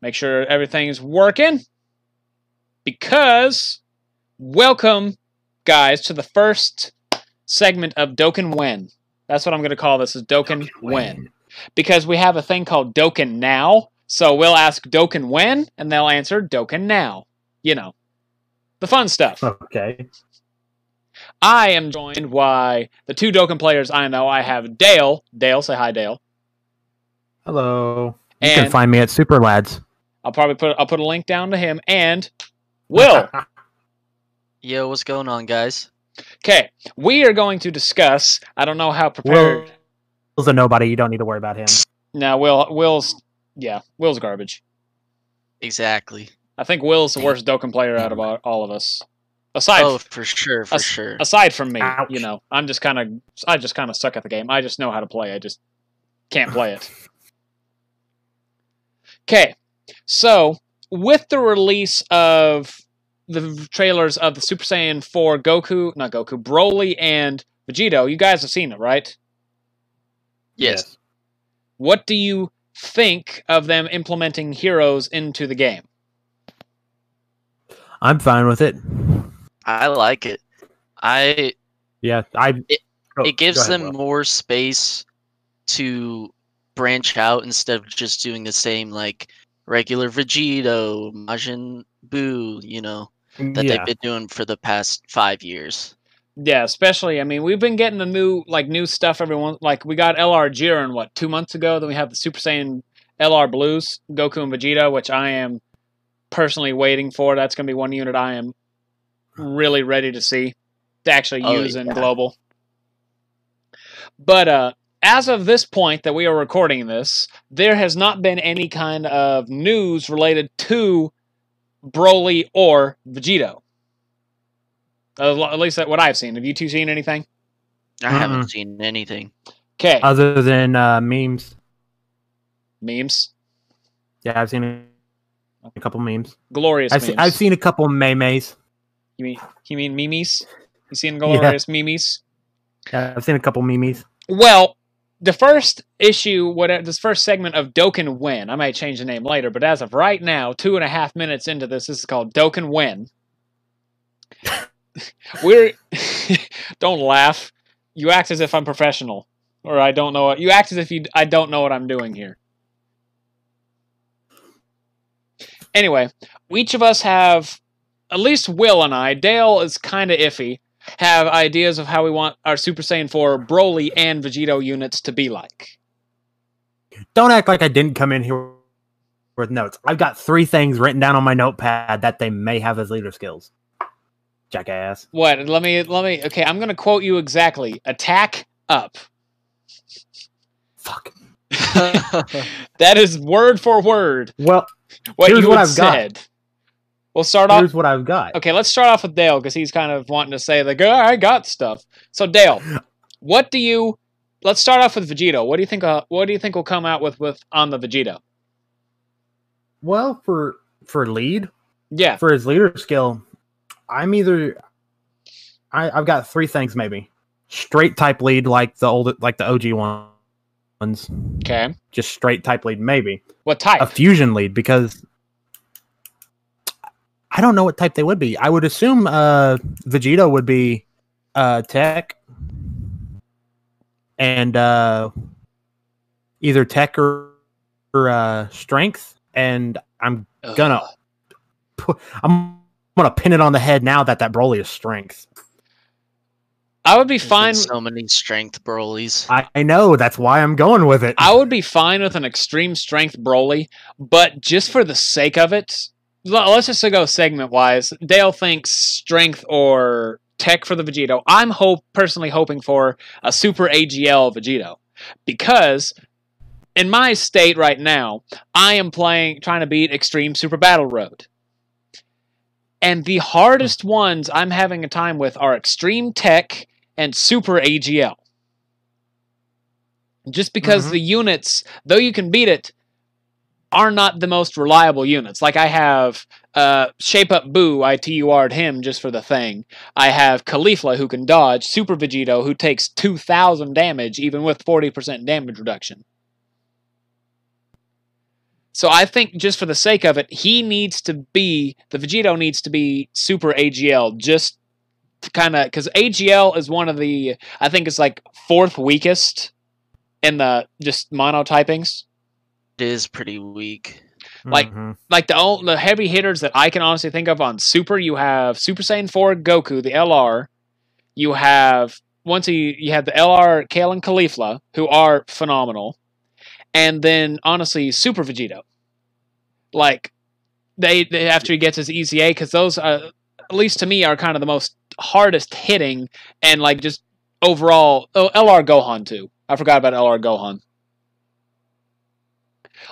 Make sure everything's working. Because, welcome, guys, to the first segment of Dokkan Win. That's what I'm going to call this, is Dokkan Win. Because we have a thing called Dokkan Now. So we'll ask Dokkan Win, and they'll answer Dokkan Now. You know, the fun stuff. Okay. I am joined by the two Dokkan players I know. I have Dale. Dale, say hi, Dale. Hello. You can find me at Super Lads. I'll put a link down to him and Will. Yo, what's going on, guys? Okay, we are going to discuss. I don't know how prepared. Will's a nobody. You don't need to worry about him. No, Will's garbage. Exactly. I think Will's the worst Dokkan player out of all of us. Aside, oh, for sure. Aside from me, ouch. You know, I just kind of suck at the game. I just know how to play. I just can't play it. Okay, so with the release of the trailers of the Super Saiyan 4 Broly and Vegito, you guys have seen it, right? Yes. What do you think of them implementing heroes into the game? I'm fine with it. I like it. It gives them more space to branch out instead of just doing the same, like, regular Vegito, Majin Buu, you know, that they've been doing for the past 5 years. Yeah, especially, I mean, we've been getting the new stuff every once. Like, we got LR Jiren, what, 2 months ago? Then we have the Super Saiyan LR Blues, Goku and Vegeta, which I am personally waiting for. That's going to be one unit I am really ready to see, to actually use in global. But, as of this point that we are recording this, there has not been any kind of news related to Broly or Vegito. At least that's what I've seen. Have you two seen anything? I haven't seen anything. Okay. Other than memes. Memes? Yeah, I've seen a couple memes. Glorious memes. I've seen a couple memes. You mean memes? You seen glorious memes? Yeah, I've seen a couple memes. Well, the first issue, this first segment of Dokkan Win, I might change the name later, but as of right now, 2.5 minutes into this, this is called Dokkan Win. Don't laugh. You act as if I'm professional, or I don't know. You act as if I don't know what I'm doing here. Anyway, each of us have, at least Will and I, Dale is kind of iffy, have ideas of how we want our Super Saiyan 4 Broly and Vegito units to be like. Don't act like I didn't come in here with notes. I've got 3 things written down on my notepad that they may have as leader skills. Jackass. What? Let me. Okay, I'm going to quote you exactly. Attack up. Fuck. That is word for word. Well, here's what I've got. We'll start off. Here's what I've got. Okay, let's start off with Dale, because he's kind of wanting to say, like, oh, I got stuff. So, Dale, let's start off with Vegito. What do you think will come out with on the Vegito? Well, for lead? Yeah. For his leader skill, I've got 3 things, maybe. Straight type lead, like the OG ones. Okay. Just straight type lead, maybe. What type? A fusion lead, because I don't know what type they would be. I would assume Vegito would be tech, and either tech or strength. And I'm gonna pin it on the head now that Broly is strength. I would be fine. So many strength Brolys. I know, that's why I'm going with it. I would be fine with an extreme strength Broly, but just for the sake of it. Let's just go segment-wise. Dale thinks strength or tech for the Vegito. I'm personally hoping for a super AGL Vegito, because in my state right now, I am trying to beat Extreme Super Battle Road. And the hardest ones I'm having a time with are Extreme Tech and Super AGL. Just because the units, though you can beat it, are not the most reliable units. Like, I have Shape Up Buu, I TUR'd him just for the thing. I have Caulifla, who can dodge, Super Vegito, who takes 2,000 damage, even with 40% damage reduction. So I think just for the sake of it, he needs to be, the Vegito needs to be Super AGL, just kind of, because AGL is one of the, I think it's like fourth weakest in the just mono typings. It is pretty weak. Like, like the heavy hitters that I can honestly think of on Super, you have Super Saiyan 4 Goku, the LR. You have, once you have the LR Kale and Caulifla, who are phenomenal. And then, honestly, Super Vegito. Like, they after he gets his EZA, because those, at least to me, are kind of the most hardest hitting, and like just overall, oh, LR Gohan too. I forgot about LR Gohan.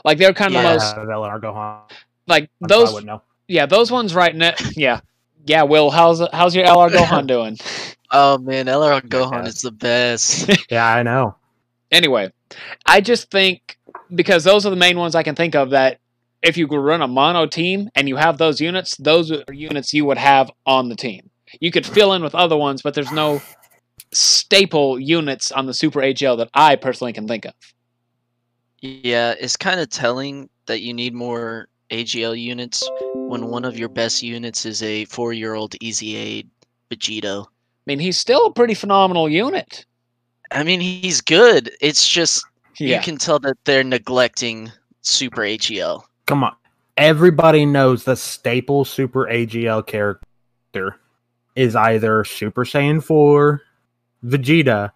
Like they're kind of the most LR Gohan. Like those, I wouldn't know. Yeah, those ones right now. Yeah, yeah. Will, how's your LR Gohan doing? Oh man, LR Gohan is the best. Yeah, I know. Anyway, I just think because those are the main ones I can think of that if you could run a mono team and you have those are units you would have on the team. You could fill in with other ones, but there's no staple units on the Super AGL that I personally can think of. Yeah, it's kind of telling that you need more AGL units when one of your best units is a 4-year-old EZA Vegito. I mean, he's still a pretty phenomenal unit. I mean, he's good. It's just you can tell that they're neglecting Super AGL. Come on. Everybody knows the staple Super AGL character is either Super Saiyan 4, Vegeta,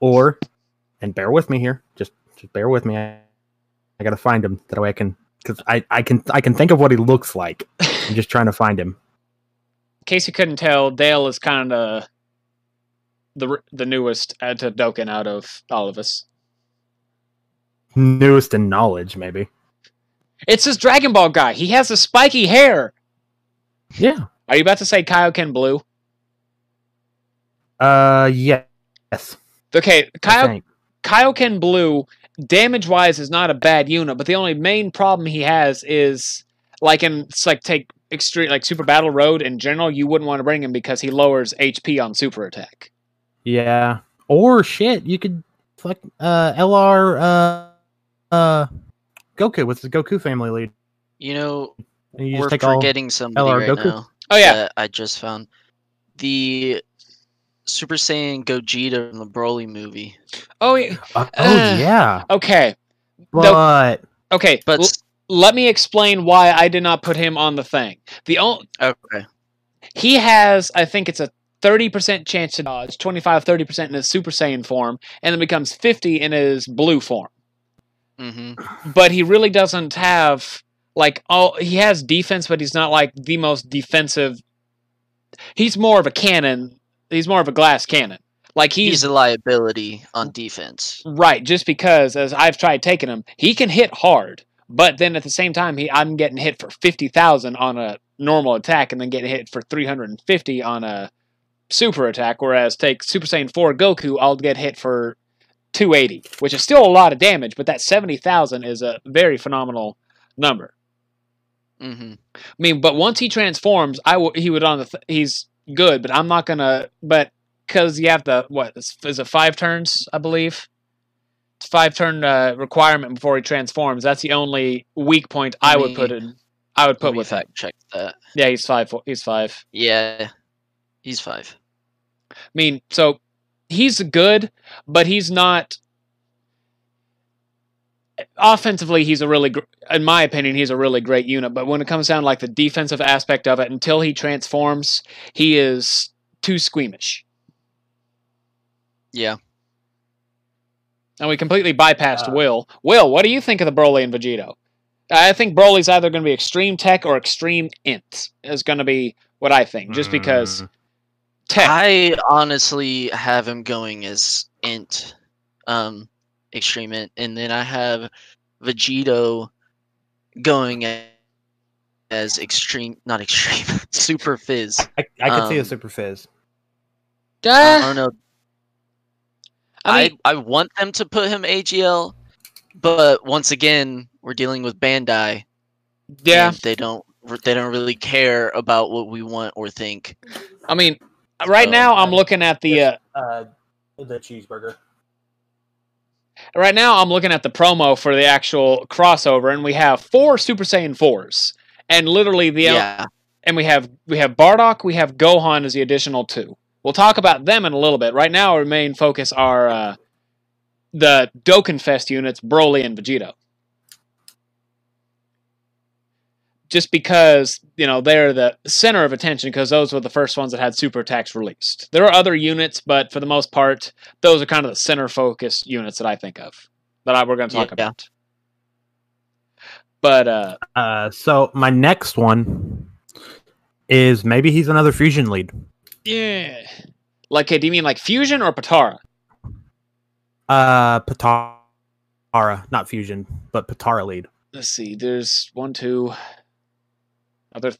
or, and bear with me here, just bear with me. I gotta find him. That way I can, because I can think of what he looks like. I'm just trying to find him. In case you couldn't tell, Dale is kind of the newest to Dokkan out of all of us. Newest in knowledge, maybe. It's this Dragon Ball guy. He has the spiky hair. Yeah. Are you about to say Kaioken Blue? Yes. Okay, Kaioken Blue. Damage-wise is not a bad unit, but the only main problem he has is, like, in, it's like take extreme, like Super Battle Road in general, you wouldn't want to bring him because he lowers HP on super attack. Yeah. Or, shit, you could fuck LR Goku with the Goku family lead. You know, you we're forgetting somebody LR right Goku. Now. Oh, yeah. I just found the Super Saiyan Gogeta in the Broly movie. Oh, yeah. Yeah. Okay. But... okay, but... let me explain why I did not put him on the thing. The only... okay. He has, I think it's a 30% chance to dodge, 25-30% in his Super Saiyan form, and then becomes 50 in his blue form. Mm-hmm. But he really doesn't have, like, all... he has defense, but he's not, like, the most defensive... he's more of a cannon... he's more of a glass cannon. Like he's a liability on defense. Right, just because, as I've tried taking him, he can hit hard, but then at the same time, I'm getting hit for 50,000 on a normal attack and then getting hit for 350 on a super attack, whereas take Super Saiyan 4 Goku, I'll get hit for 280, which is still a lot of damage, but that 70,000 is a very phenomenal number. Mm-hmm. I mean, but once he transforms, he would on the... he's... good, but I'm not gonna. But because you have to, what is it? 5 turns, I believe. It's 5-turn requirement before he transforms. That's the only weak point I would put in. I would put with that. Check that. Yeah, he's 5. He's 5. Yeah, he's 5. I mean, so he's good, but he's not. Offensively, he's a really, in my opinion, he's a really great unit. But when it comes down to, like, the defensive aspect of it, until he transforms, he is too squeamish. Yeah. And we completely bypassed Will. Will, what do you think of the Broly and Vegito? I think Broly's either going to be extreme tech or extreme int is going to be what I think. Just because tech. I honestly have him going as int. Extreme int, and then I have Vegito going as extreme, not extreme, super fizz. I could see a super fizz. I don't know. I want them to put him AGL, but once again, we're dealing with Bandai. Yeah, they don't really care about what we want or think. I mean, right now I'm looking at the cheeseburger. Right now, I'm looking at the promo for the actual crossover, and we have 4 Super Saiyan 4s. And literally, and we have Bardock, we have Gohan as the additional 2. We'll talk about them in a little bit. Right now, our main focus are the Dokkan Fest units, Broly and Vegito. Just because, you know, they're the center of attention because those were the first ones that had super attacks released. There are other units, but for the most part, those are kind of the center-focused units that I think of, that we're going to talk about. But so my next one is maybe he's another fusion lead. Yeah. Like, do you mean like fusion or Potara? Potara. Not fusion, but Potara lead. Let's see. There's 1, 2... Are there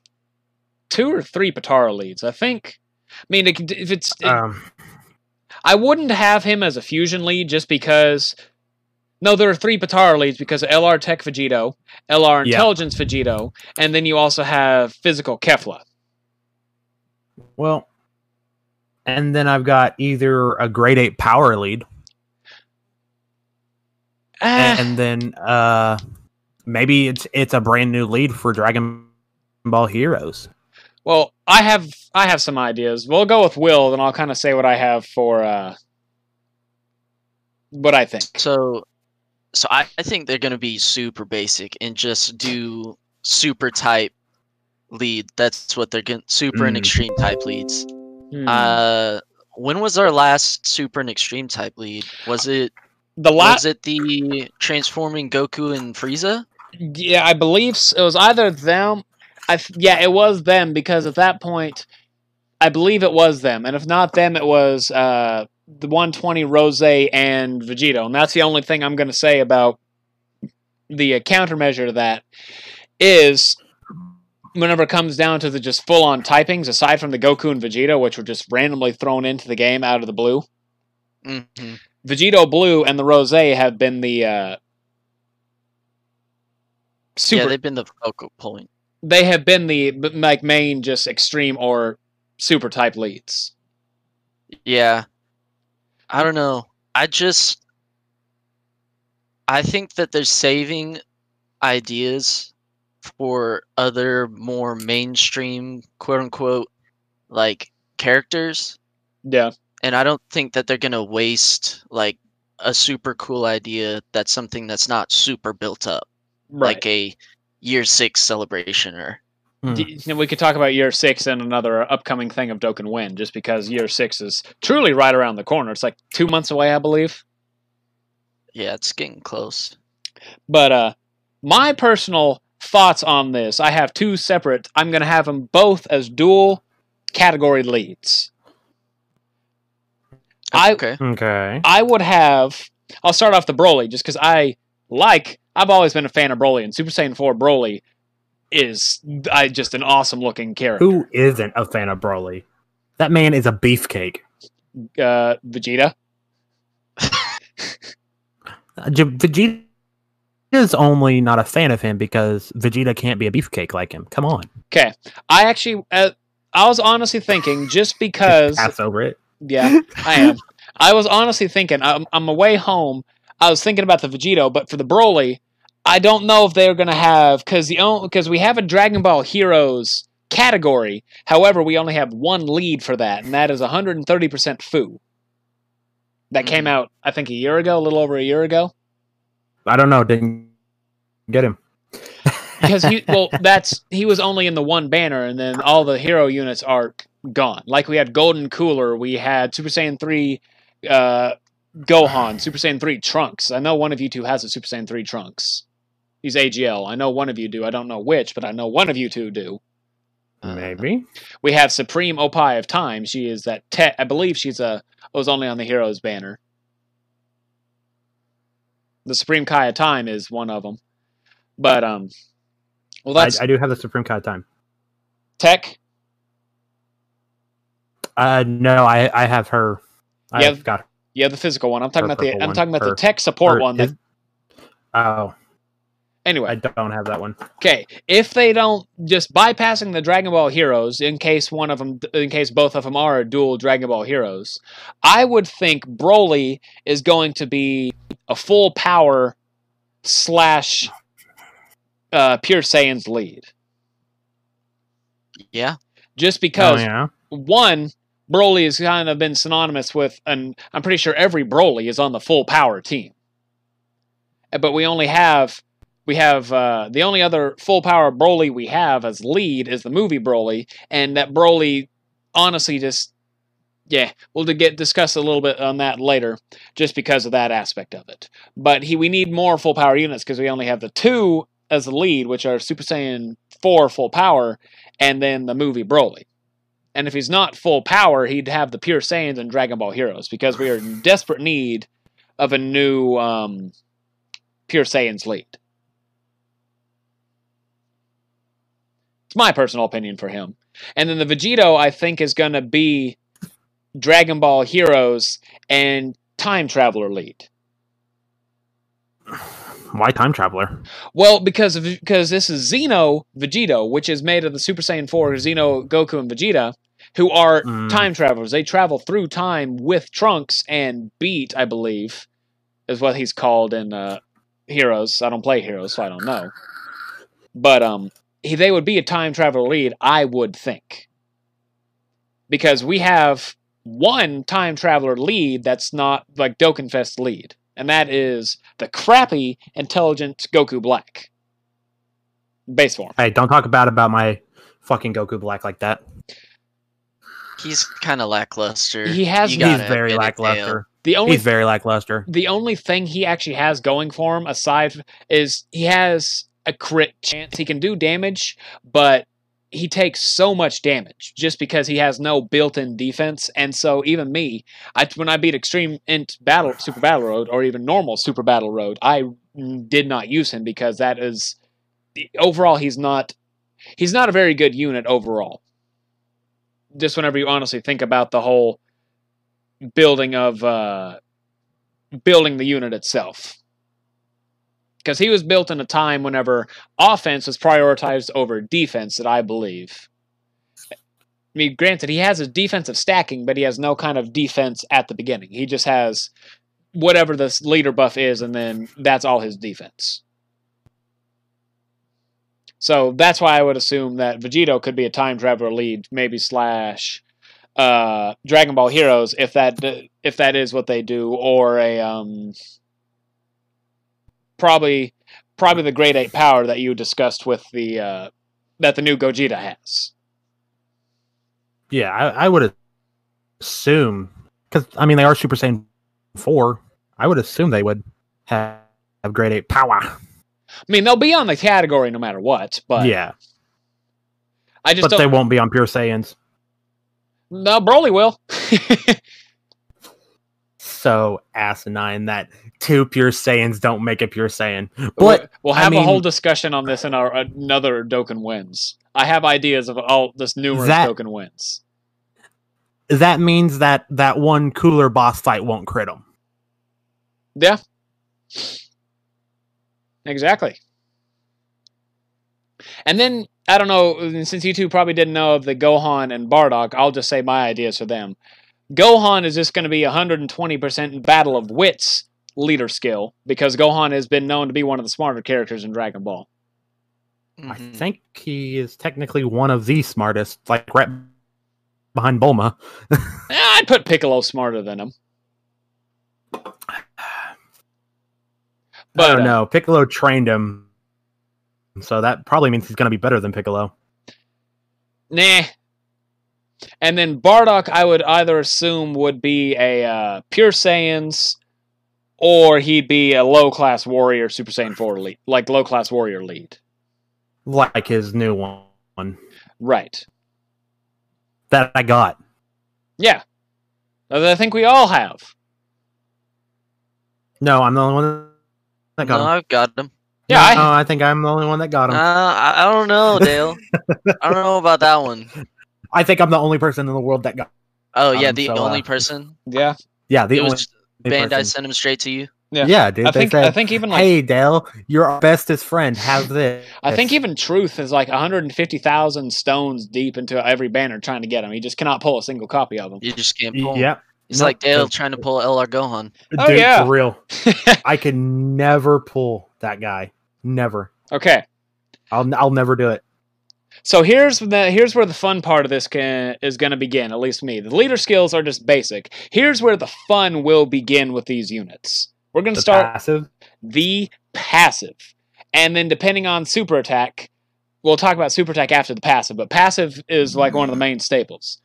2 or 3 Potara leads? I think... I mean, if it's... I wouldn't have him as a fusion lead just because... No, there are 3 Potara leads because LR Tech Vegito, LR Intelligence Vegito, and then you also have Physical Kaioken. Well, and then I've got either a Grade 8 Power lead, and then maybe it's a brand new lead for Dragon Ball Heroes. Well, I have some ideas. We'll go with Will, and I'll kind of say what I have for what I think. So I think they're going to be super basic and just do super type lead. That's what they're going to super and extreme type leads. When was our last super and extreme type lead? Was it the transforming Goku and Frieza? Yeah, I believe it was either them. Yeah, it was them because at that point, I believe it was them. And if not them, it was... the 120 Rose and Vegito, and that's the only thing I'm going to say about the countermeasure to that is whenever it comes down to the just full-on typings, aside from the Goku and Vegito, which were just randomly thrown into the game out of the blue, Vegito Blue and the Rose have been the super... Yeah, they've been the focal point. They have been the like main just extreme or super type leads. Yeah. I don't know. I think that they're saving ideas for other more mainstream, quote unquote, like characters. Yeah. And I don't think that they're going to waste like a super cool idea. That's something that's not super built up, right? Like a Year 6 celebration or... And we could talk about Year 6 and another upcoming thing of Dokkan Win, just because Year 6 is truly right around the corner. It's like 2 months away, I believe. Yeah, it's getting close. But my personal thoughts on this, I have 2 separate. I'm going to have them both as dual category leads. Okay. I would have... I'll start off the Broly, just because I've always been a fan of Broly, and Super Saiyan 4 Broly is just an awesome-looking character. Who isn't a fan of Broly? That man is a beefcake. Vegeta? Vegeta's only not a fan of him because Vegeta can't be a beefcake like him. Come on. Okay. I actually... I was honestly thinking, just because... Pass over it. Yeah, I am. I was honestly thinking, on my way home, I was thinking about the Vegito, but for the Broly... I don't know if they're going to have... Because we have a Dragon Ball Heroes category. However, we only have 1 lead for that, and that is 130% Fu. That came out, I think, a little over a year ago. I don't know. Didn't get him. Because he was only in the 1 banner, and then all the hero units are gone. Like, we had Golden Cooler. We had Super Saiyan 3... Gohan, Super Saiyan 3 Trunks. I know one of you 2 has a Super Saiyan 3 Trunks. He's AGL. I know one of you do. I don't know which, but I know one of you 2 do. Maybe. We have Supreme Opai of Time. She is that tech. I believe was only on the Heroes banner. The Supreme Kai of Time is one of them. But, well, I do have the Supreme Kai of Time. Tech? No, I have her. I've got her. Yeah, the physical one. I'm talking about the tech support one. Anyway, I don't have that one. Okay, if they don't just bypassing the Dragon Ball Heroes, in case both of them are dual Dragon Ball Heroes, I would think Broly is going to be a full power slash pure Saiyan's lead. Yeah. Just because, one, Broly has kind of been synonymous with, and I'm pretty sure every Broly is on the full power team. But we only have, the only other full power Broly we have as lead is the movie Broly, and that Broly honestly just, yeah, we'll discuss a little bit on that later, just because of that aspect of it. But we need more full power units because we only have the two as the lead, which are Super Saiyan 4 full power, and then the movie Broly. And if he's not full power, he'd have the pure Saiyans and Dragon Ball Heroes, because we are in desperate need of a new pure Saiyans lead. It's my personal opinion for him. And then the Vegito, I think, is going to be Dragon Ball Heroes and Time Traveler lead. Why Time Traveler? Well, because this is Xeno Vegito, which is made of the Super Saiyan 4, Xeno, Goku, and Vegeta, who are time travelers. They travel through time with Trunks and Beat, I believe, is what he's called in Heroes. I don't play Heroes, so I don't know. But they would be a time traveler lead, I would think. Because we have one time traveler lead that's not like Dokkenfest lead. And that is the crappy, intelligent Goku Black. Base form. Hey, don't talk about my fucking Goku Black like that. He's kind of lackluster. He's very lackluster. He's very lackluster. The only thing he actually has going for him, aside, is he has a crit chance. He can do damage, but he takes so much damage just because he has no built-in defense. And so even me, when I beat Extreme Int Battle Super Battle Road or even normal Super Battle Road, I did not use him because that is overall he's not a very good unit overall. Just whenever you honestly think about the whole building the unit itself. Because he was built in a time whenever offense was prioritized over defense, that I believe. I mean, granted, he has a defensive stacking, but he has no kind of defense at the beginning. He just has whatever this leader buff is, and then that's all his defense. So that's why I would assume that Vegito could be a time traveler lead, maybe slash Dragon Ball Heroes, if that is what they do, or a... Probably the grade 8 power that you discussed with the that the new Gogeta has. Yeah, I would assume, because I mean they are Super Saiyan 4. I would assume they would have grade 8 power. I mean they'll be on the category no matter what, but yeah, but they won't be on pure Saiyans. No, Broly will. So asinine that two pure Saiyans don't make a pure Saiyan. But we'll have a whole discussion on this in our another Dokkan Wins. I have ideas of all this numerous Dokkan Wins. That means that one cooler boss fight won't crit him. Yeah. Exactly. And then, I don't know, since you two probably didn't know of the Gohan and Bardock, I'll just say my ideas for them. Gohan is just going to be 120% Battle of Wits leader skill, because Gohan has been known to be one of the smarter characters in Dragon Ball. I think he is technically one of the smartest, like right behind Bulma. I'd put Piccolo smarter than him. But no, Piccolo trained him, so that probably means he's going to be better than Piccolo. Nah. And then Bardock, I would either assume would be a pure Saiyans, or he'd be a low-class warrior Super Saiyan 4 lead. Like low-class warrior lead. Like his new one. Right. That I got. Yeah. That I think we all have. No, I'm the only one that got him. No, I've got him. Yeah, I think I'm the only one that got him. I don't know, Dale. I don't know about that one. I think I'm the only person in the world that got. Oh yeah, the only person. Yeah, yeah, the only. Bandai sent him straight to you. Yeah, yeah, dude. I think even like, hey Dale, you're our bestest friend. Have this. I think even Truth is like 150,000 stones deep into every banner trying to get him. He just cannot pull a single copy of him. You just can't pull. Yep. He's like Dale trying to pull LR Gohan. Oh, dude, yeah. For real. I could never pull that guy. Never. Okay. I'll never do it. So here's where the fun part of this is going to begin, at least me. The leader skills are just basic. Here's where the fun will begin with these units. We're going to start passive. The passive. And then depending on super attack, we'll talk about super attack after the passive, but passive is like one of the main staples.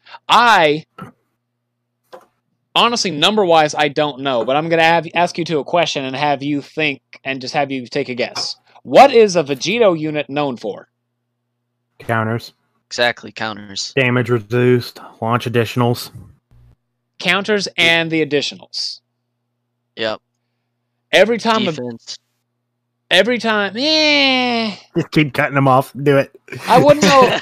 Honestly, number-wise, I don't know, but I'm going to ask you to a question and have you think and just have you take a guess. What is a Vegito unit known for? Counters. Exactly, counters. Damage reduced, launch additionals. Counters and the additionals. Yep. Every time... Defense. Every time... Just keep cutting them off. Do it. I wouldn't know...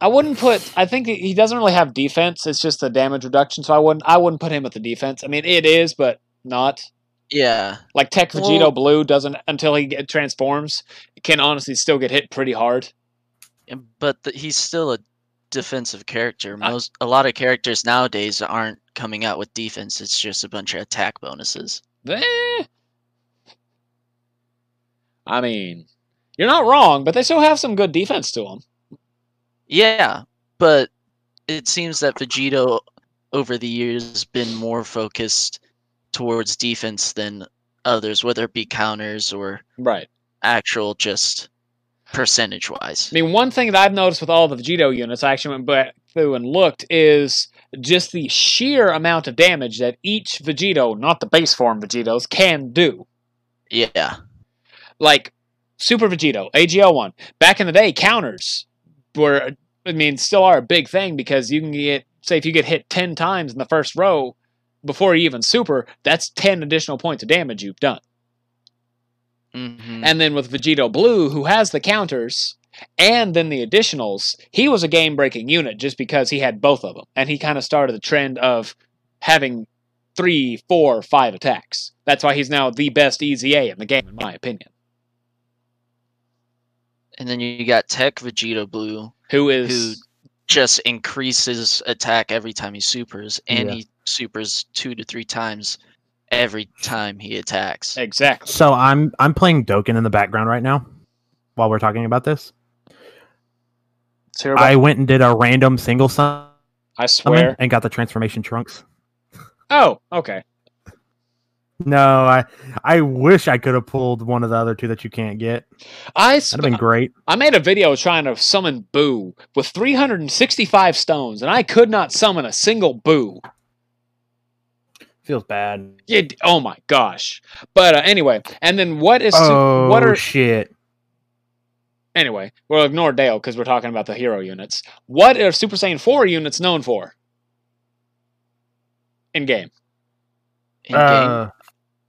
I wouldn't put. I think he doesn't really have defense. It's just the damage reduction. So I wouldn't put him at the defense. I mean, it is, but not. Yeah. Like Tech Vegito Blue doesn't until he transforms. Can honestly still get hit pretty hard. But he's still a defensive character. A lot of characters nowadays aren't coming out with defense. It's just a bunch of attack bonuses. I mean, you're not wrong, but they still have some good defense to them. Yeah, but it seems that Vegito over the years has been more focused towards defense than others, whether it be counters or actual just percentage-wise. I mean, one thing that I've noticed with all the Vegito units, I actually went back through and looked, is just the sheer amount of damage that each Vegito, not the base form Vegitos, can do. Yeah. Like, Super Vegito, AGL1, back in the day, counters... still are a big thing because you can get, say, if you get hit 10 times in the first row before you even super, that's 10 additional points of damage you've done. And then with Vegito Blue, who has the counters and then the additionals, he was a game-breaking unit just because he had both of them. And he kind of started the trend of having 3, 4, 5 attacks. That's why he's now the best EZA in the game, in my opinion. And then you got Tech Vegito Blue, who just increases attack every time he supers, and he supers 2 to 3 times every time he attacks. Exactly. So I'm playing Dokkan in the background right now while we're talking about this. Terrible. I went and did a random single summon. I swear, and got the transformation Trunks. Oh, okay. No, I wish I could have pulled one of the other two that you can't get. That'd have been great. I made a video trying to summon Buu with 365 stones, and I could not summon a single Buu. Feels bad. Oh my gosh! But anyway, and then what is? Anyway, we'll ignore Dale because we're talking about the hero units. What are Super Saiyan 4 units known for? In game. In game.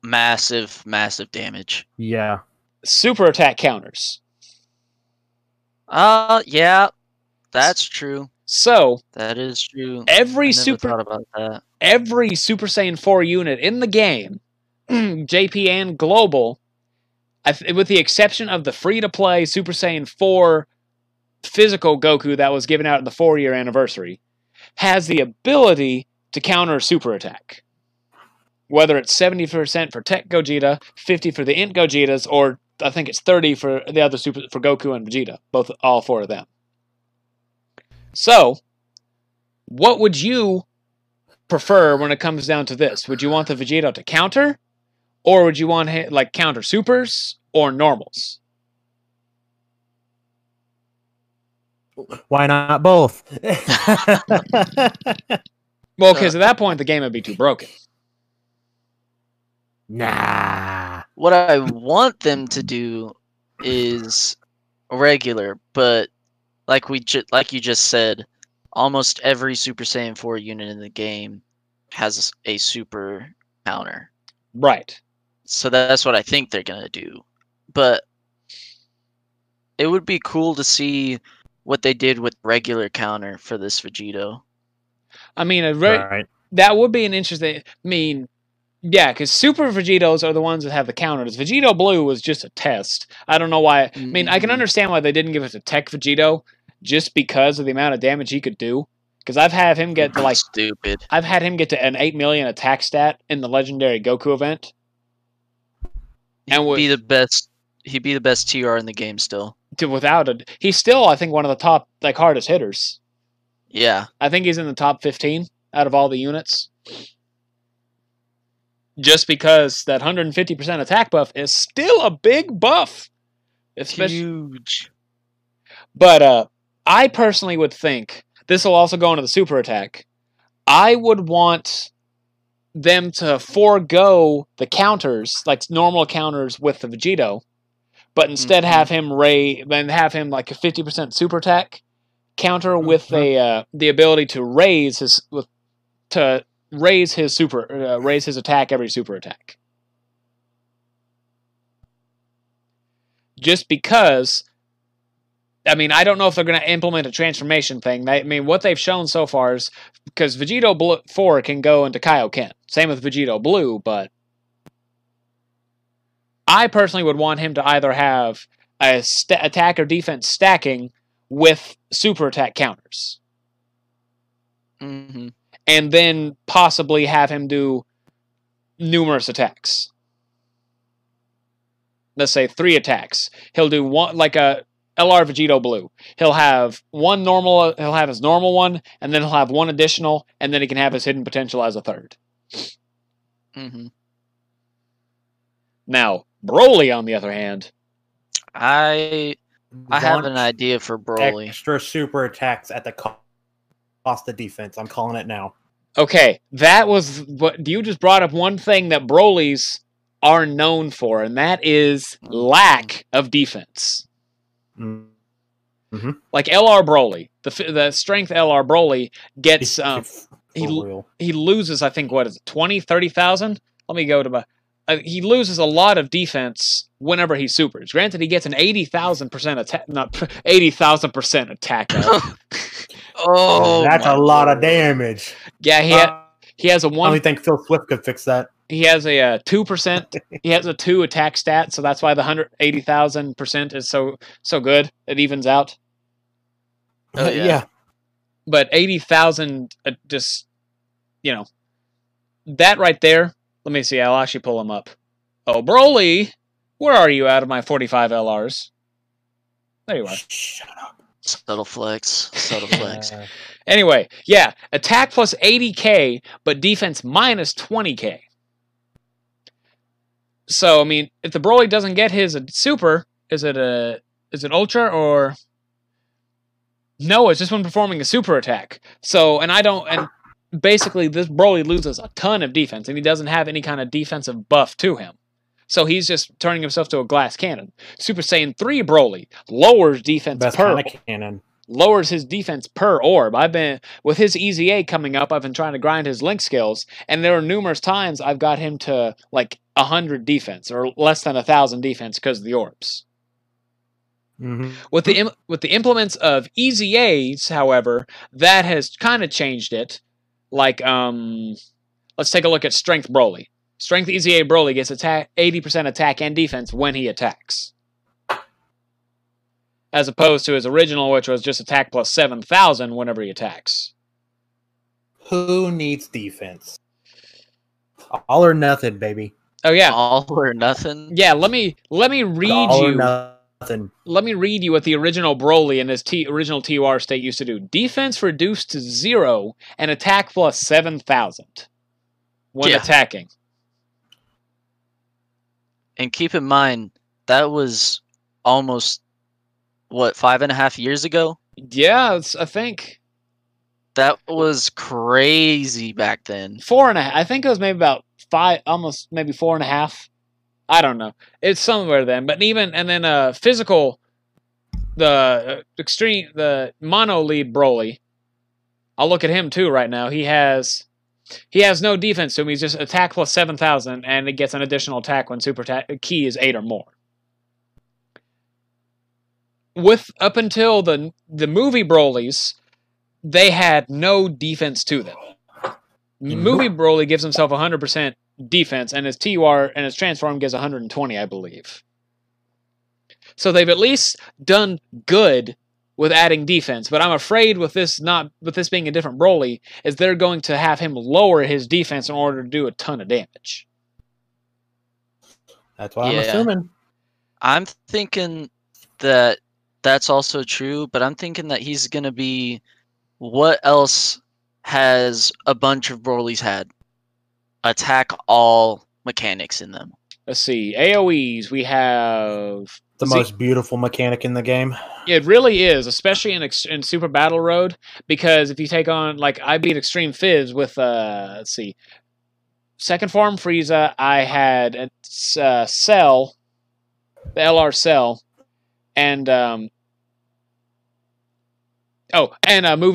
Massive damage. Yeah. Super attack counters. Yeah. That's true. So that is true. Every Super Saiyan 4 unit in the game, JP and Global, with the exception of the free-to-play Super Saiyan 4 physical Goku that was given out at the 4-year anniversary, has the ability to counter super attack. Whether it's 70% for Tech Gogeta, 50 for the Int Gogetas, or I think it's 30 for the other for Goku and Vegeta, all 4 of them. So, what would you prefer when it comes down to this? Would you want the Vegeta to counter, or would you want like counter supers or normals? Why not both? Well, because at that point the game would be too broken. Nah. What I want them to do is regular, but like you just said, almost every Super Saiyan 4 unit in the game has a super counter. Right. So that's what I think they're going to do. But it would be cool to see what they did with regular counter for this Vegito. I mean, that would be an interesting... Yeah, because Super Vegitos are the ones that have the counters. Vegito Blue was just a test. I don't know why. I mean, I can understand why they didn't give it to Tech Vegito just because of the amount of damage he could do. Because I've had him get to like stupid. I've had him get to an 8 million attack stat in the legendary Goku event. He'd be the best. He'd be the best TR in the game still. He's still, I think, one of the top like hardest hitters. Yeah, I think he's in the top 15 out of all the units. Just because that 150% attack buff is still a big buff. It's huge. But I personally would think this will also go into the super attack. I would want them to forego the counters, like normal counters with the Vegito, but instead have him like a 50% super attack counter with the ability to raise his attack every super attack. Just because, I mean, I don't know if they're going to implement a transformation thing. I mean, what they've shown so far is, because Vegito Blue 4 can go into Kaioken. Same with Vegito Blue, but I personally would want him to either have a attack or defense stacking with super attack counters. Mm-hmm. And then possibly have him do numerous attacks. Let's say 3 attacks. He'll do one, like a LR Vegito Blue. He'll have one normal, he'll have his normal one, and then he'll have one additional, and then he can have his hidden potential as a third. Mm-hmm. Now, Broly, on the other hand. I have an idea for Broly. Extra super attacks at the cost of defense. I'm calling it now. Okay, that was what you just brought up. One thing that Broly's are known for, and that is lack of defense. Mm-hmm. Like LR Broly, the strength LR Broly gets he loses, I think, what is it, 20,000, 30,000? Let me go to my. He loses a lot of defense whenever he supers. Granted, he gets an 80,000% attack, not 80,000% attack. Oh, that's a lot of damage. Yeah, he has a one. I only think Phil Swift could fix that. He has a 2%. He has a 2 attack stat, so that's why the 180,000% is so good. It evens out. Oh yeah. But 80,000, just that right there. Let me see. I'll actually pull him up. Oh, Broly, where are you out of my 45 LRs? There you are. Shut up. Subtle flex. Subtle flex. Anyway, yeah. Attack plus 80K, but defense minus 20K. So, I mean, if the Broly doesn't get his super, is it ultra or... No, it's just when performing a super attack. So, basically, this Broly loses a ton of defense, and he doesn't have any kind of defensive buff to him. So he's just turning himself to a glass cannon. Super Saiyan 3 Broly lowers defense lowers his defense per orb. With his EZA coming up, I've been trying to grind his link skills, and there are numerous times I've got him to, like, 100 defense, or less than 1,000 defense because of the orbs. Mm-hmm. With the implements of EZAs, however, that has kind of changed it. Like, let's take a look at Strength Broly. Strength EZA Broly gets 80% attack and defense when he attacks. As opposed to his original, which was just attack plus 7,000 whenever he attacks. Who needs defense? All or nothing, baby. Oh, yeah. All or nothing? Yeah, let me read all you... All or nothing. Let me read you what the original Broly and his original TUR state used to do. Defense reduced to 0 and attack plus 7,000 when attacking. And keep in mind, that was almost, what, 5.5 years ago? Yeah, I think. That was crazy back then. 4.5. I think it was maybe about 5, almost maybe 4.5. I don't know. It's somewhere then. But even, and then physical, the mono lead Broly. I'll look at him too right now. He has no defense to him. He's just attack plus 7,000, and it gets an additional attack when super key is 8 or more. With up until the movie Brolys, they had no defense to them. Movie Broly gives himself 100% defense, and his TUR and his transform gives 120, I believe. So they've at least done good with adding defense, but I'm afraid with this being a different Broly, is they're going to have him lower his defense in order to do a ton of damage. That's what I'm assuming. I'm thinking that that's also true, but I'm thinking that he's going to be... What else has a bunch of Broly's had? Attack all mechanics in them. Let's see. AoEs, we have... The most beautiful mechanic in the game. It really is, especially in Super Battle Road, because if you take on... Like, I beat Extreme Fizz with, let's see... Second Form Frieza, I had a, Cell... The LR Cell, and Movie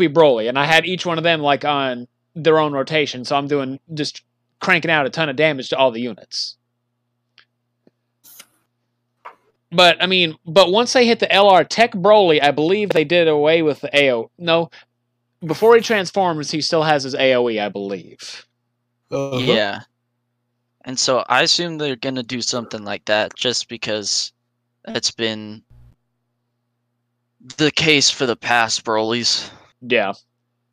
Broly, and I had each one of them like on their own rotation, so I'm doing just cranking out a ton of damage to all the units. But I mean, but once they hit the LR Tech Broly, I believe they did away with the AO. No, before he transforms, he still has his AOE, I believe. Yeah. And so I assume they're going to do something like that just because it's been the case for the past Broly's. Yeah.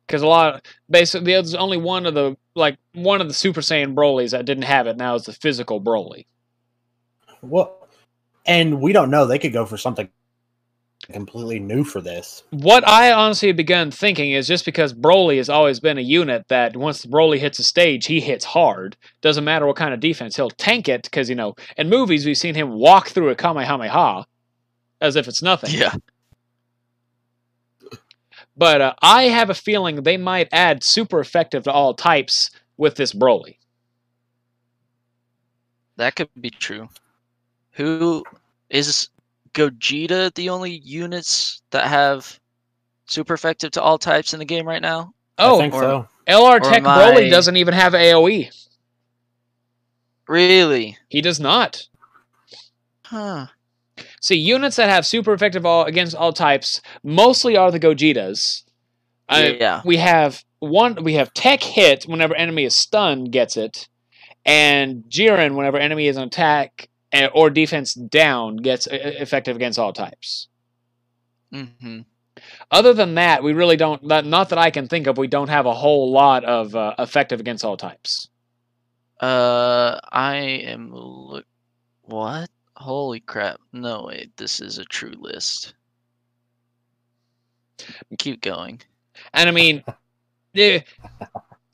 Because basically, there's only one of the Super Saiyan Broly's that didn't have it. Now it's the physical Broly. Well, and we don't know. They could go for something completely new for this. What I honestly have begun thinking is just because Broly has always been a unit that once Broly hits a stage, he hits hard. Doesn't matter what kind of defense. He'll tank it because, you know, in movies we've seen him walk through a Kamehameha as if it's nothing. Yeah. But I have a feeling they might add super effective to all types with this Broly. That could be true. Who is... Gogeta, the only units that have super effective to all types in the game right now? Oh, I think so. LR Tech Broly doesn't even have AoE. Really? He does not. Huh. See, units that have super effective against all types mostly are the Gogetas. Yeah. We have Tech Hit whenever enemy is stunned gets it, and Jiren whenever enemy is on attack or defense down gets effective against all types. Mm-hmm. Other than that, we really don't... Not that I can think of, we don't have a whole lot of effective against all types. I am... What? Holy crap. No, wait. This is a true list. Keep going. And I mean...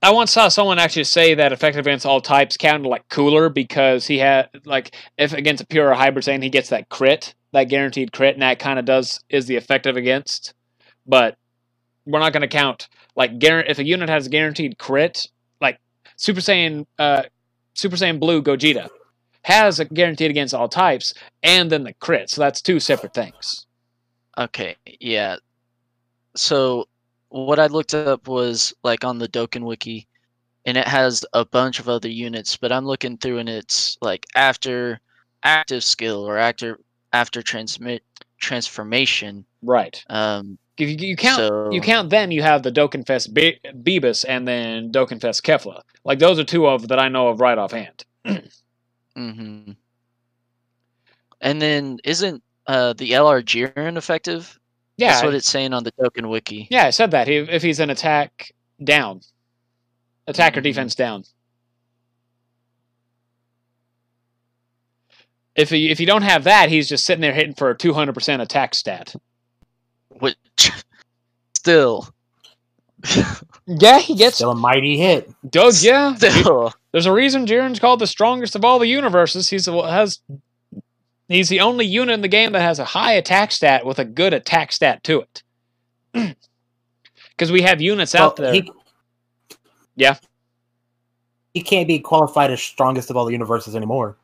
I once saw someone actually say that effective against all types counted like Cooler because he had, like, if against a pure or hybrid Saiyan, he gets that crit, that guaranteed crit, and that kind of is the effective against. But we're not going to count, like, if a unit has a guaranteed crit, like Super Saiyan Blue Gogeta has a guaranteed against all types and then the crit. So that's two separate things. Okay, yeah. So... What I looked up was, like, on the Dokkan Wiki, and it has a bunch of other units, but I'm looking through, and it's, like, after active skill or after transformation. Right. If you count them, you have the Dokkan Fest Beerus and then Dokkan Fest Kefla. Like, those are two that I know of right offhand. Mm-hmm. And then isn't the LR Jiren effective? Yeah, that's what it's saying on the Dokkan Wiki. Yeah, I said that. If he's an attack down. Attack or defense down. If you don't have that, he's just sitting there hitting for a 200% attack stat. Which, still. Yeah, he gets... Still a mighty hit. Doug, yeah. Still. There's a reason Jiren's called the strongest of all the universes. He's the only unit in the game that has a high attack stat with a good attack stat to it. Because we have units out there. Yeah. He can't be qualified as strongest of all the universes anymore.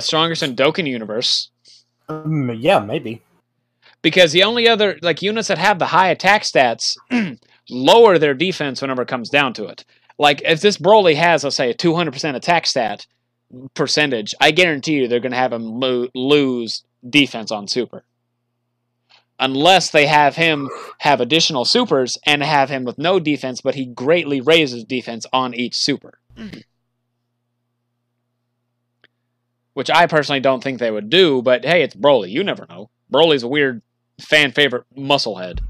Strongest in Dokkan Universe. Yeah, maybe. Because the only other units that have the high attack stats lower their defense whenever it comes down to it. Like, if this Broly has, let's say, a 200% attack stat... percentage, I guarantee you they're going to have him lose defense on super. Unless they have him have additional supers and have him with no defense, but he greatly raises defense on each super. Mm-hmm. Which I personally don't think they would do, but hey, it's Broly. You never know. Broly's a weird fan favorite musclehead.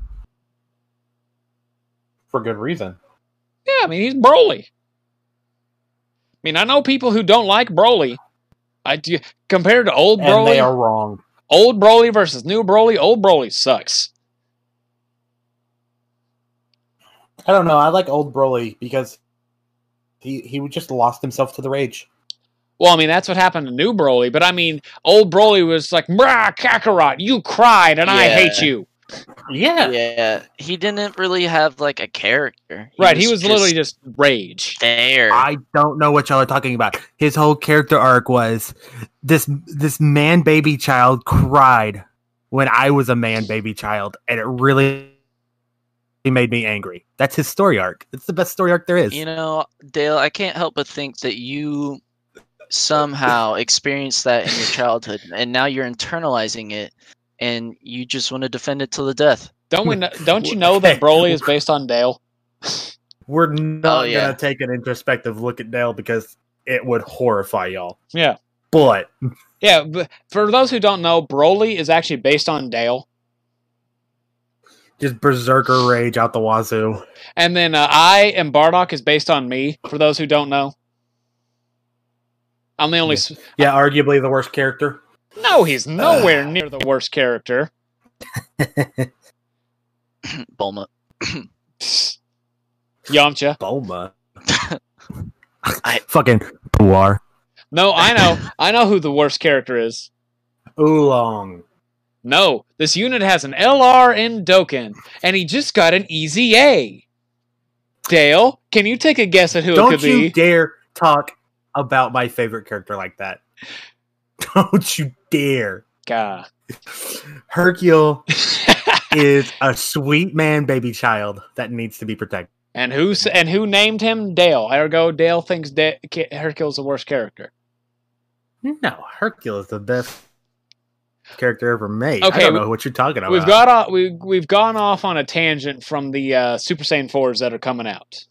For good reason. Yeah, I mean, he's Broly. I mean, I know people who don't like Broly. Compared to old Broly... And they are wrong. Old Broly versus new Broly. Old Broly sucks. I don't know. I like old Broly because he just lost himself to the rage. Well, I mean, that's what happened to new Broly. But, I mean, old Broly was like, brah, Kakarot, you cried and I hate you. Yeah. Yeah. He didn't really have, like, a character. He was literally just rage. There. I don't know what y'all are talking about. His whole character arc was this man-baby child cried when I was a man-baby child. And it really made me angry. That's his story arc. It's the best story arc there is. You know, Dale, I can't help but think that you... somehow experienced that in your childhood, and now you're internalizing it, and you just want to defend it till the death. Don't you know that Broly is based on Dale? We're not gonna take an introspective look at Dale because it would horrify y'all. Yeah, but for those who don't know, Broly is actually based on Dale. Just berserker rage out the wazoo. And then I am Bardock is based on me. For those who don't know. I'm the only... Yeah, arguably the worst character. No, he's nowhere near the worst character. Bulma. Yamcha. Bulma. Fucking Puar. No, I know. I know who the worst character is. Oolong. No, this unit has an LR in Dokkan, and he just got an EZA. Dale, can you take a guess at who it could be? Don't you dare talk... about my favorite character like that. Don't you dare. God. Hercule is a sweet man baby child that needs to be protected. And who named him? Dale. Ergo, Dale thinks Hercule's the worst character. No, Hercule is the best character ever made. Okay, I don't know what you're talking about. We've gone off on a tangent from the Super Saiyan 4s that are coming out.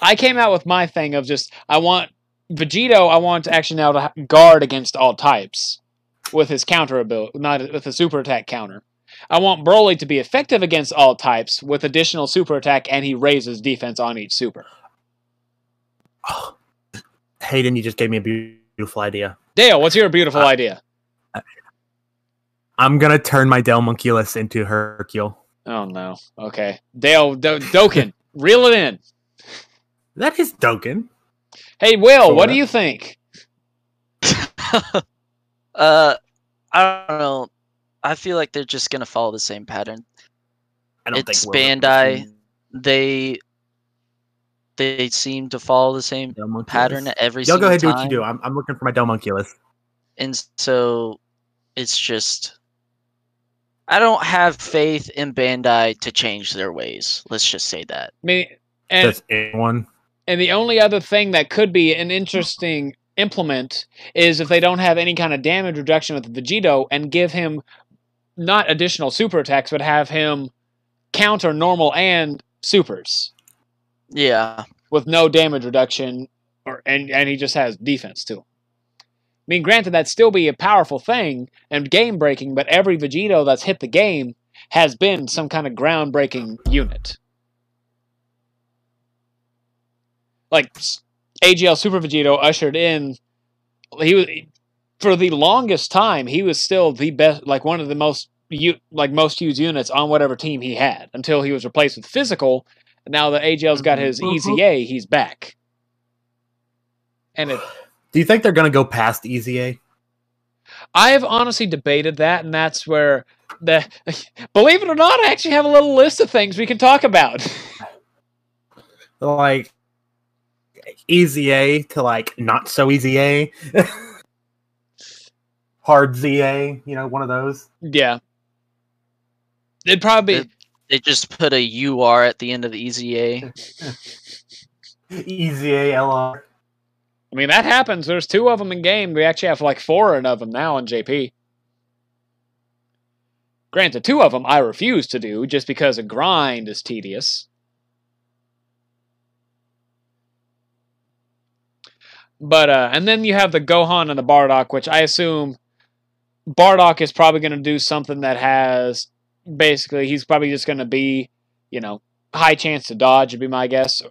I came out with my thing of just, I want Vegito, to guard against all types with his counter ability, not with a super attack counter. I want Broly to be effective against all types with additional super attack, and he raises defense on each super. Oh, Hayden, you just gave me a beautiful idea. Dale, what's your beautiful idea? I'm going to turn my Delmonculus into Hercule. Oh, no. Okay. Dale, Dokkan, reel it in. That is Dokkan. Hey, Will, what do you think? I don't know. I feel like they're just going to follow the same pattern. I don't think Bandai. They seem to follow the same pattern every single time. Y'all go ahead and do what you do. I'm looking for my Delmonculus. And so it's just... I don't have faith in Bandai to change their ways. Let's just say that. I mean, and the only other thing that could be an interesting implement is if they don't have any kind of damage reduction with Vegito and give him not additional super attacks, but have him counter normal and supers. Yeah. With no damage reduction, and he just has defense to him. I mean, granted, that'd still be a powerful thing and game-breaking, but every Vegito that's hit the game has been some kind of ground-breaking unit. Like, AGL Super Vegito ushered in... For the longest time, he was still the best... Like, one of the most used units on whatever team he had, until he was replaced with Physical. Now that AGL's got his EZA, he's back. And it... Do you think they're going to go past EZA? I have honestly debated that, and that's where the... Believe it or not, I actually have a little list of things we can talk about. Like, EZA to, like, not so EZA. Hard ZA, you know, one of those. Yeah. It'd probably... They just put a UR at the end of the EZA. EZA LR. I mean, that happens. There's 2 of them in game. We actually have like 4 of them now in JP. Granted, 2 of them I refuse to do just because a grind is tedious. But, and then you have the Gohan and the Bardock, which I assume Bardock is probably going to do something that has, basically, he's probably just going to be, you know, high chance to dodge would be my guess.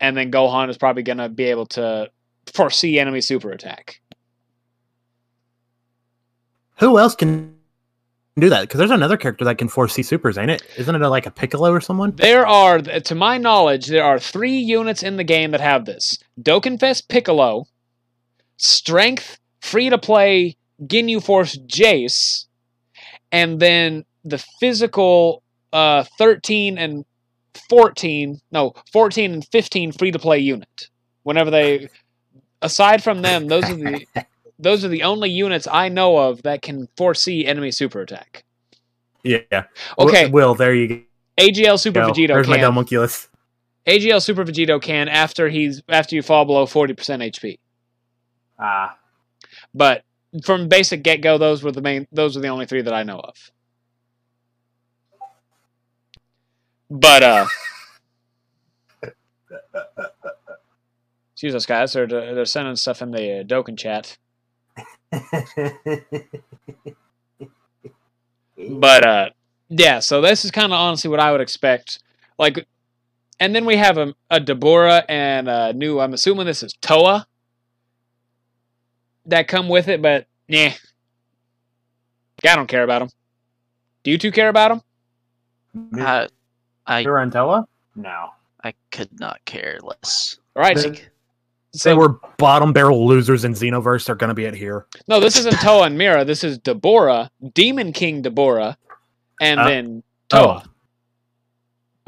And then Gohan is probably going to be able to foresee enemy super attack. Who else can do that? Because there's another character that can foresee supers, ain't it? Isn't it like a Piccolo or someone? There are, to my knowledge, there are 3 units in the game that have this. Dokkenfest Piccolo, Strength, Free-to-Play, Ginyu Force Jace, and then the physical 13 and 14, no, 14 and 15 free-to-play unit. Whenever they, aside from them, those are the only units I know of that can foresee enemy super attack. Yeah. Okay. Will, there you go. AGL Super Vegito can. There's my homunculus. AGL Super Vegito can after you fall below 40% HP. Ah. But from basic get-go, those were the only 3 that I know of. But excuse us, guys. They're sending stuff in the Dokkan chat. But yeah. So this is kind of honestly what I would expect. Like, and then we have a Dabura and a new. I'm assuming this is Towa that come with it, but yeah, I don't care about them. Do you two care about them? You're on Towa? No. I could not care less. All right. They were bottom barrel losers in Xenoverse. They're going to be it here. No, this isn't Towa and Mira. This is Dabura, Demon King Dabura, and then Towa. Oh.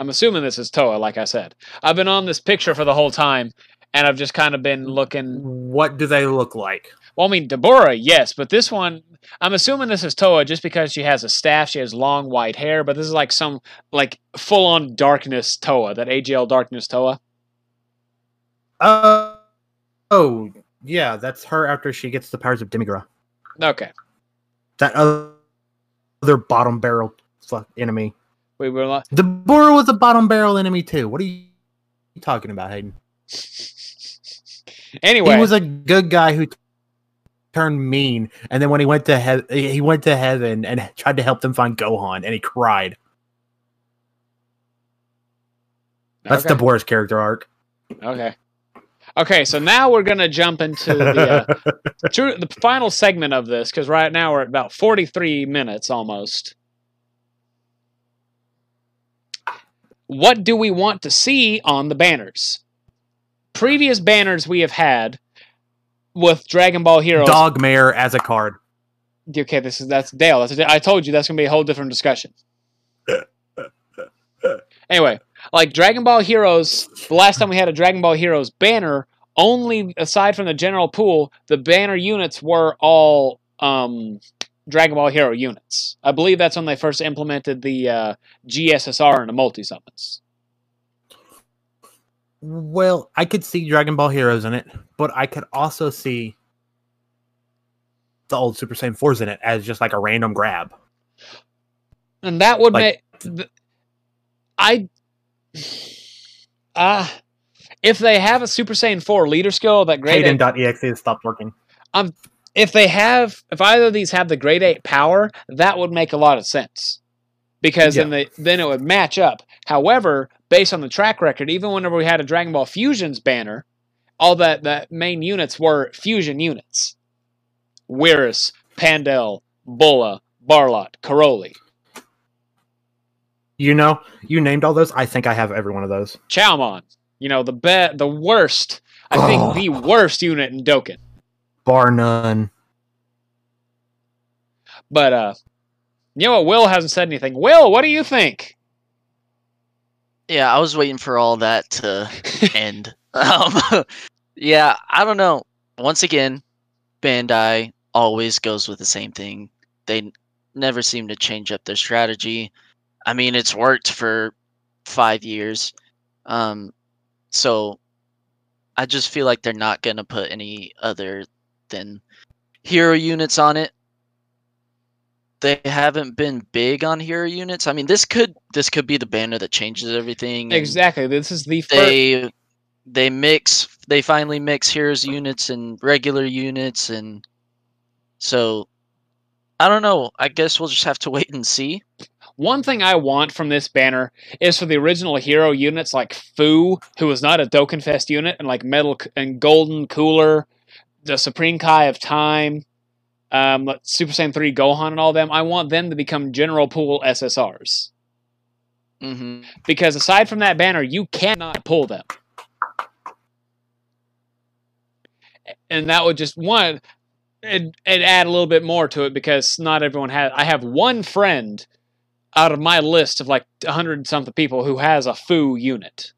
I'm assuming this is Towa, like I said. I've been on this picture for the whole time, and I've just kind of been looking. What do they look like? Well, I mean, Dabura, yes, but this one, I'm assuming this is Towa just because she has a staff, she has long white hair, but this is like some, like, full-on darkness Towa, that AGL darkness Towa. Oh, yeah, that's her after she gets the powers of Demigra. Okay. That other bottom barrel enemy. We were like, Dabura was a bottom barrel enemy, too. What are you talking about, Hayden? Anyway. He was a good guy who turned mean, and then when he went to heaven and tried to help them find Gohan, and he cried. Okay. That's Dabura's character arc. Okay. Okay, so now we're going to jump into the final segment of this, because right now we're at about 43 minutes almost. What do we want to see on the banners? Previous banners we have had with Dragon Ball Heroes, Dogmare as a card. Okay, that's Dale. I told you that's gonna be a whole different discussion. Anyway, like Dragon Ball Heroes, the last time we had a Dragon Ball Heroes banner, only aside from the general pool, the banner units were all Dragon Ball Hero units. I believe that's when they first implemented the GSSR and the multi summons. Well, I could see Dragon Ball Heroes in it, but I could also see the old Super Saiyan 4s in it as just like a random grab. And that would like, make... if they have a Super Saiyan 4 leader skill, that grade 8... Hayden.exe has stopped working. If either of these have the grade 8 power, that would make a lot of sense. Because then it would match up. However... based on the track record, even whenever we had a Dragon Ball Fusions banner, all that main units were fusion units. Whirrus, Pandel, Bulla, Barlot, Karoli. You know, you named all those. I think I have every one of those. Chaoman. You know, the worst. I think the worst unit in Dokkan. Bar none. But, you know what? Will hasn't said anything. Will, what do you think? Yeah, I was waiting for all that to end. Yeah, I don't know. Once again, Bandai always goes with the same thing. They never seem to change up their strategy. I mean, it's worked for 5 years. So I just feel like they're not going to put any other than hero units on it. They haven't been big on hero units. I mean, this could be the banner that changes everything. Exactly. This is the first. They finally mix heroes units and regular units, and so I don't know. I guess we'll just have to wait and see. One thing I want from this banner is for the original hero units like Fu, who was not a Dokkenfest unit, and like Metal and Golden Cooler, the Supreme Kai of Time, Super Saiyan 3 Gohan and all them. I want them to become General Pool SSRs. Mm-hmm. Because aside from that banner, you cannot pull them. And that would just, one, it'd add a little bit more to it because not everyone has. I have one friend out of my list of like 100-something people who has a Fu unit.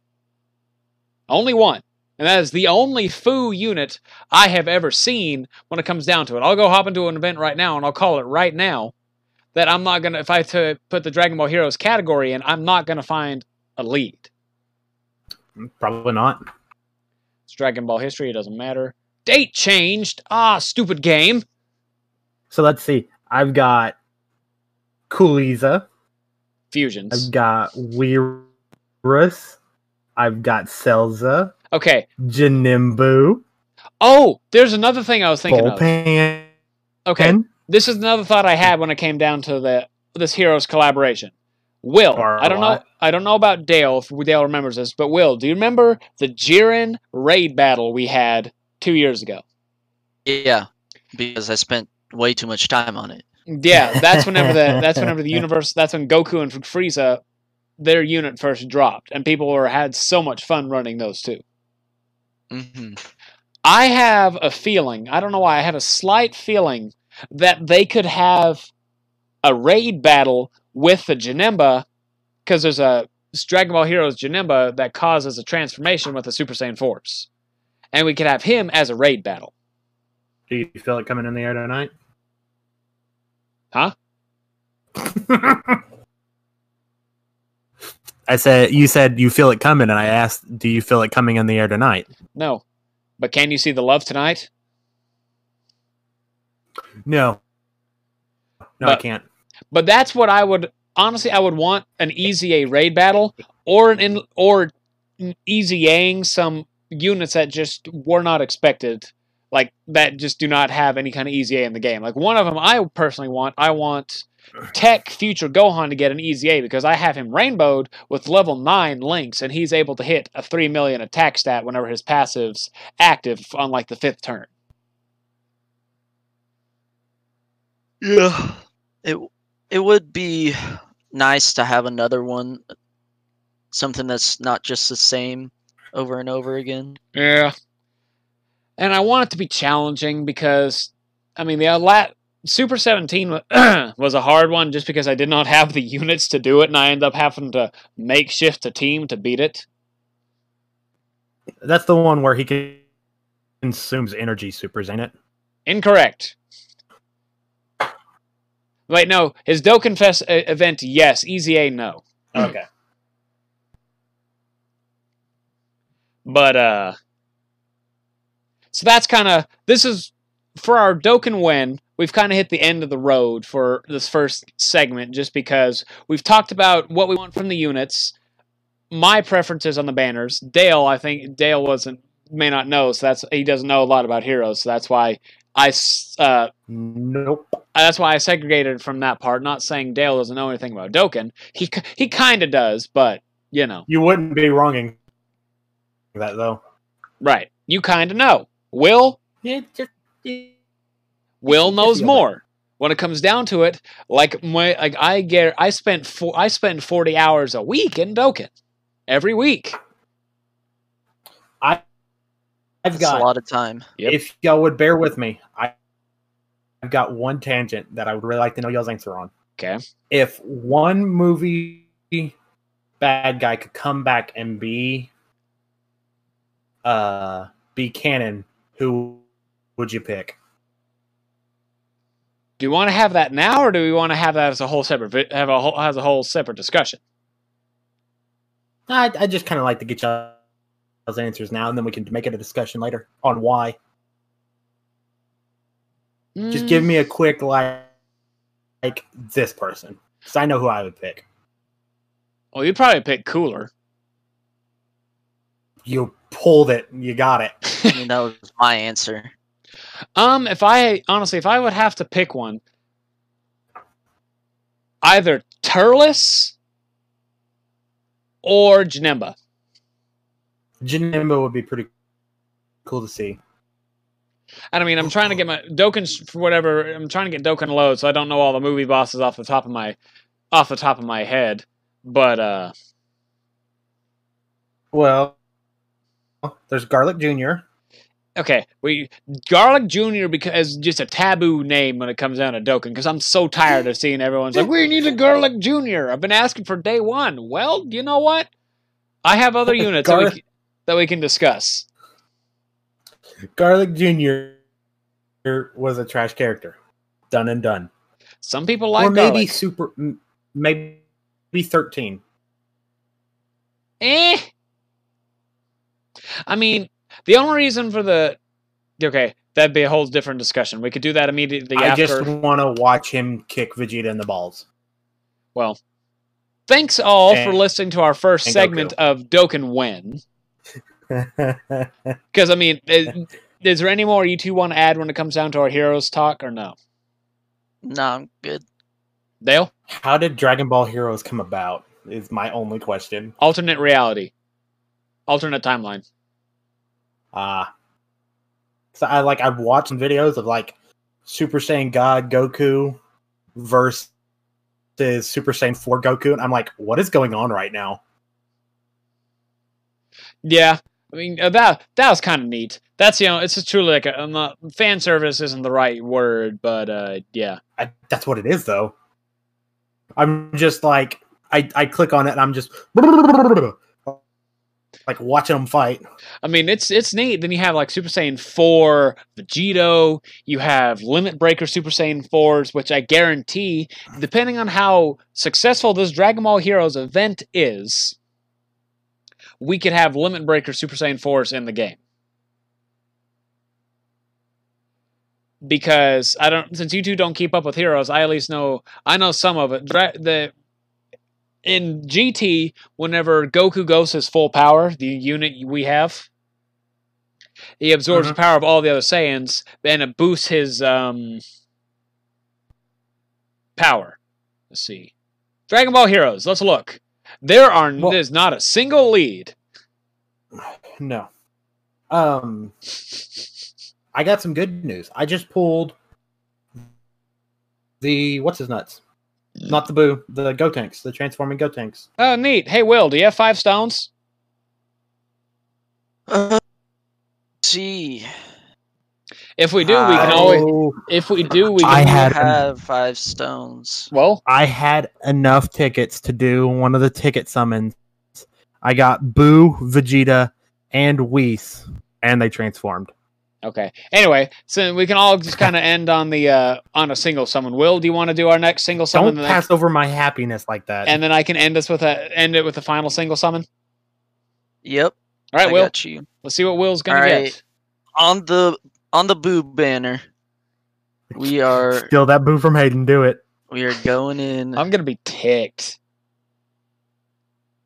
Only one. And that is the only Fu unit I have ever seen when it comes down to it. I'll go hop into an event right now and I'll call it right now that I'm not going to, if I put the Dragon Ball Heroes category in, I'm not going to find a lead. Probably not. It's Dragon Ball history. It doesn't matter. Date changed. Ah, stupid game. So let's see. I've got Cool EZA. Fusions. I've got Weirus. I've got Selza. Okay. Janembu. Oh, there's another thing I was thinking Bullpen. Of. Okay. This is another thought I had when it came down to this heroes collaboration. Will, I don't know about Dale, if Dale remembers this, but Will, do you remember the Jiren raid battle we had 2 years ago? Yeah, because I spent way too much time on it. Yeah, that's whenever the universe, that's when Goku and Frieza, their unit first dropped, and people had so much fun running those two. Mm-hmm. I have a feeling, I don't know why, I have a slight feeling that they could have a raid battle with the Janemba, because there's a Dragon Ball Heroes Janemba that causes a transformation with the Super Saiyan 4s. And we could have him as a raid battle. Do you feel it coming in the air tonight? Huh? You said you feel it coming, and I asked, do you feel it coming in the air tonight? No. But can you see the love tonight? No. No, I can't. But that's what I would, honestly, I would want an EZA raid battle, or an EZA-ing some units that just were not expected, like, that just do not have any kind of EZA in the game. Like, one of them I personally want, Tech Future Gohan to get an EZA, because I have him rainbowed with level 9 links, and he's able to hit a 3 million attack stat whenever his passive's active on, like, the 5th turn. Yeah, it would be nice to have another one, something that's not just the same over and over again. Yeah, and I want it to be challenging because, I mean, the Super 17 was a hard one just because I did not have the units to do it, and I ended up having to makeshift a team to beat it. That's the one where he consumes energy supers, ain't it? Incorrect. Wait, no. His Dokkenfest event, yes. EZA, no. Okay. But, so that's kind of, this is, for our Dokkan win, we've kind of hit the end of the road for this first segment, just because we've talked about what we want from the units, my preferences on the banners. Dale, I think, Dale may not know, so he doesn't know a lot about heroes, so that's why nope. That's why I segregated from that part. Not saying Dale doesn't know anything about Dokkan. He kind of does, but you know. You wouldn't be wronging that though, right? You kind of know. Will? Yeah, Will knows more when it comes down to it. I spend 40 hours a week in Dokkan every week. I've got a lot of time. Yep. If y'all would bear with me, I've got one tangent that I would really like to know y'all's answer on. Okay. If one movie bad guy could come back and be canon, who would you pick? Do you want to have that now, or do we want to have that as a whole separate discussion? I just kind of like to get y'all answers now, and then we can make it a discussion later on why. Just give me a quick, like this person, because I know who I would pick. Well, you'd probably pick Cooler. You pulled it. You got it. I mean, that was my answer. If I would have to pick one, either Turles or Janemba. Janemba would be pretty cool to see. And I mean, I'm trying to get my Dokkan for whatever. I'm trying to get Dokkan low, so I don't know all the movie bosses off the top of my head. But well, there's Garlic Jr. Okay, Garlic Jr. is just a taboo name when it comes down to Dokkan, because I'm so tired of seeing everyone's like, we need a Garlic Jr. I've been asking for day one. Well, you know what? I have other units that we can discuss. Garlic Jr. was a trash character. Done and done. Some people like Garlic. Or maybe maybe 13. Eh. I mean... The only reason for the... Okay, that'd be a whole different discussion. We could do that immediately after. I just want to watch him kick Vegeta in the balls. Well, thanks all for listening to our first segment of Dokkan When. Because, I mean, is there any more you two want to add when it comes down to our Heroes talk, or no? No, I'm good. Dale? How did Dragon Ball Heroes come about is my only question. Alternate reality. Alternate timeline. So I've watched some videos of Super Saiyan God Goku versus Super Saiyan 4 Goku, and I'm like, what is going on right now? Yeah, I mean that was kind of neat. That's it's just truly fan service isn't the right word, but yeah, that's what it is though. I'm just like I click on it and I'm just. Like watching them fight. I mean, it's neat. Then you have Super Saiyan 4, Vegito. You have Limit Breaker Super Saiyan 4s, which I guarantee, depending on how successful this Dragon Ball Heroes event is, we could have Limit Breaker Super Saiyan 4s in the game. Because since you two don't keep up with Heroes, I at least know some of it. In GT, whenever Goku goes his full power, the unit we have, he absorbs the power of all the other Saiyans, and it boosts his power. Let's see. Dragon Ball Heroes, let's look. There's not a single lead. No. I got some good news. I just pulled the... What's his nuts? Not the Buu, the Gotenks, the transforming Gotenks. Oh, neat. Hey, Will, do you have 5 stones? See. If we do, we can always... If we do, we can have 5 stones. Well, I had enough tickets to do one of the ticket summons. I got Buu, Vegeta, and Whis, and they transformed. Okay. Anyway, so we can all just kind of end on the on a single summon. Will, do you want to do our next single summon? Don't pass over my happiness like that. And then I can end it with the final single summon. Yep. All right, Will. Got you. Let's see what Will's gonna get. On the Boo banner. We are still that Boo from Hayden. Do it. We are going in. I'm gonna be ticked.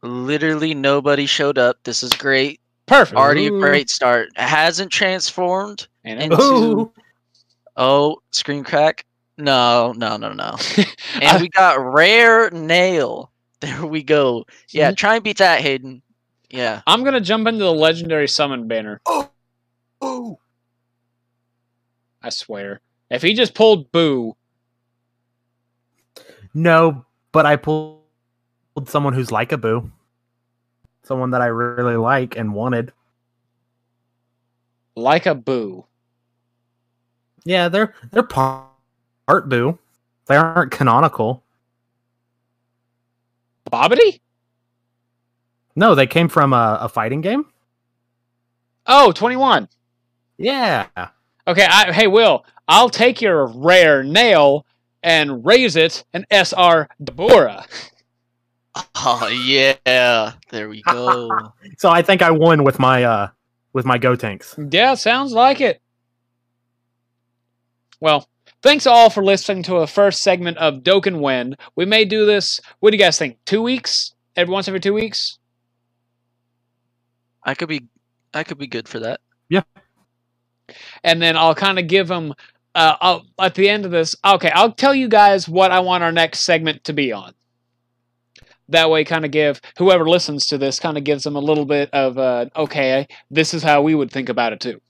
Literally nobody showed up. This is great. Perfect. Already a great start. It hasn't transformed into... Oh, screen crack. No. And we got Rare Nail. There we go. Yeah, try and beat that, Hayden. Yeah. I'm going to jump into the Legendary Summon banner. Oh! I swear. If he just pulled Boo. No, but I pulled someone who's like a Boo. Someone that I really like and wanted. Like a Boo. Yeah, they're part Boo. They aren't canonical. Bobbity? No, they came from a fighting game. Oh, 21. Yeah. Okay, hey, Will, I'll take your Rare Nail and raise it an SR Dabura. Oh yeah, there we go. So I think I won with my Gotenks. Yeah, sounds like it. Well, thanks all for listening to a first segment of Dokkan When. We may do this. What do you guys think? 2 weeks? Once every 2 weeks? I could be good for that. Yeah. And then I'll kind of give them at the end of this, okay, I'll tell you guys what I want our next segment to be on. That way, kind of give whoever listens to this kind of gives them a little bit of okay, this is how we would think about it too.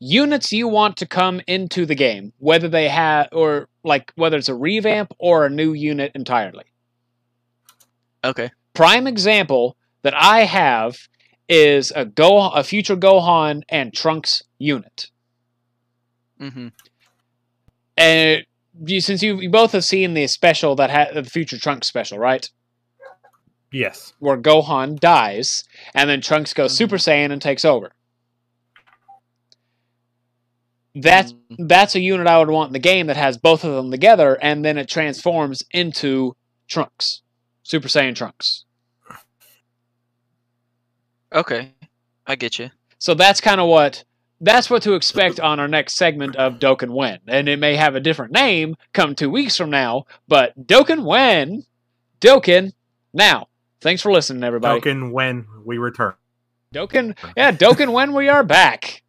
Units you want to come into the game, whether they have or like whether it's a revamp or a new unit entirely. Okay. Prime example that I have is a future Gohan and Trunks unit. Mm-hmm. And since you both have seen the special that the future Trunks special, right? Yes. Where Gohan dies, and then Trunks goes Super Saiyan and takes over. That's a unit I would want in the game that has both of them together, and then it transforms into Trunks, Super Saiyan Trunks. Okay, I get you. So that's kind of what. That's what to expect on our next segment of Dokkan Wen. And it may have a different name come 2 weeks from now, but Dokkan Wen, Dokkan now. Thanks for listening, everybody. Dokkan Wen, we return. Dokkan, yeah, Dokkan Wen, we are back.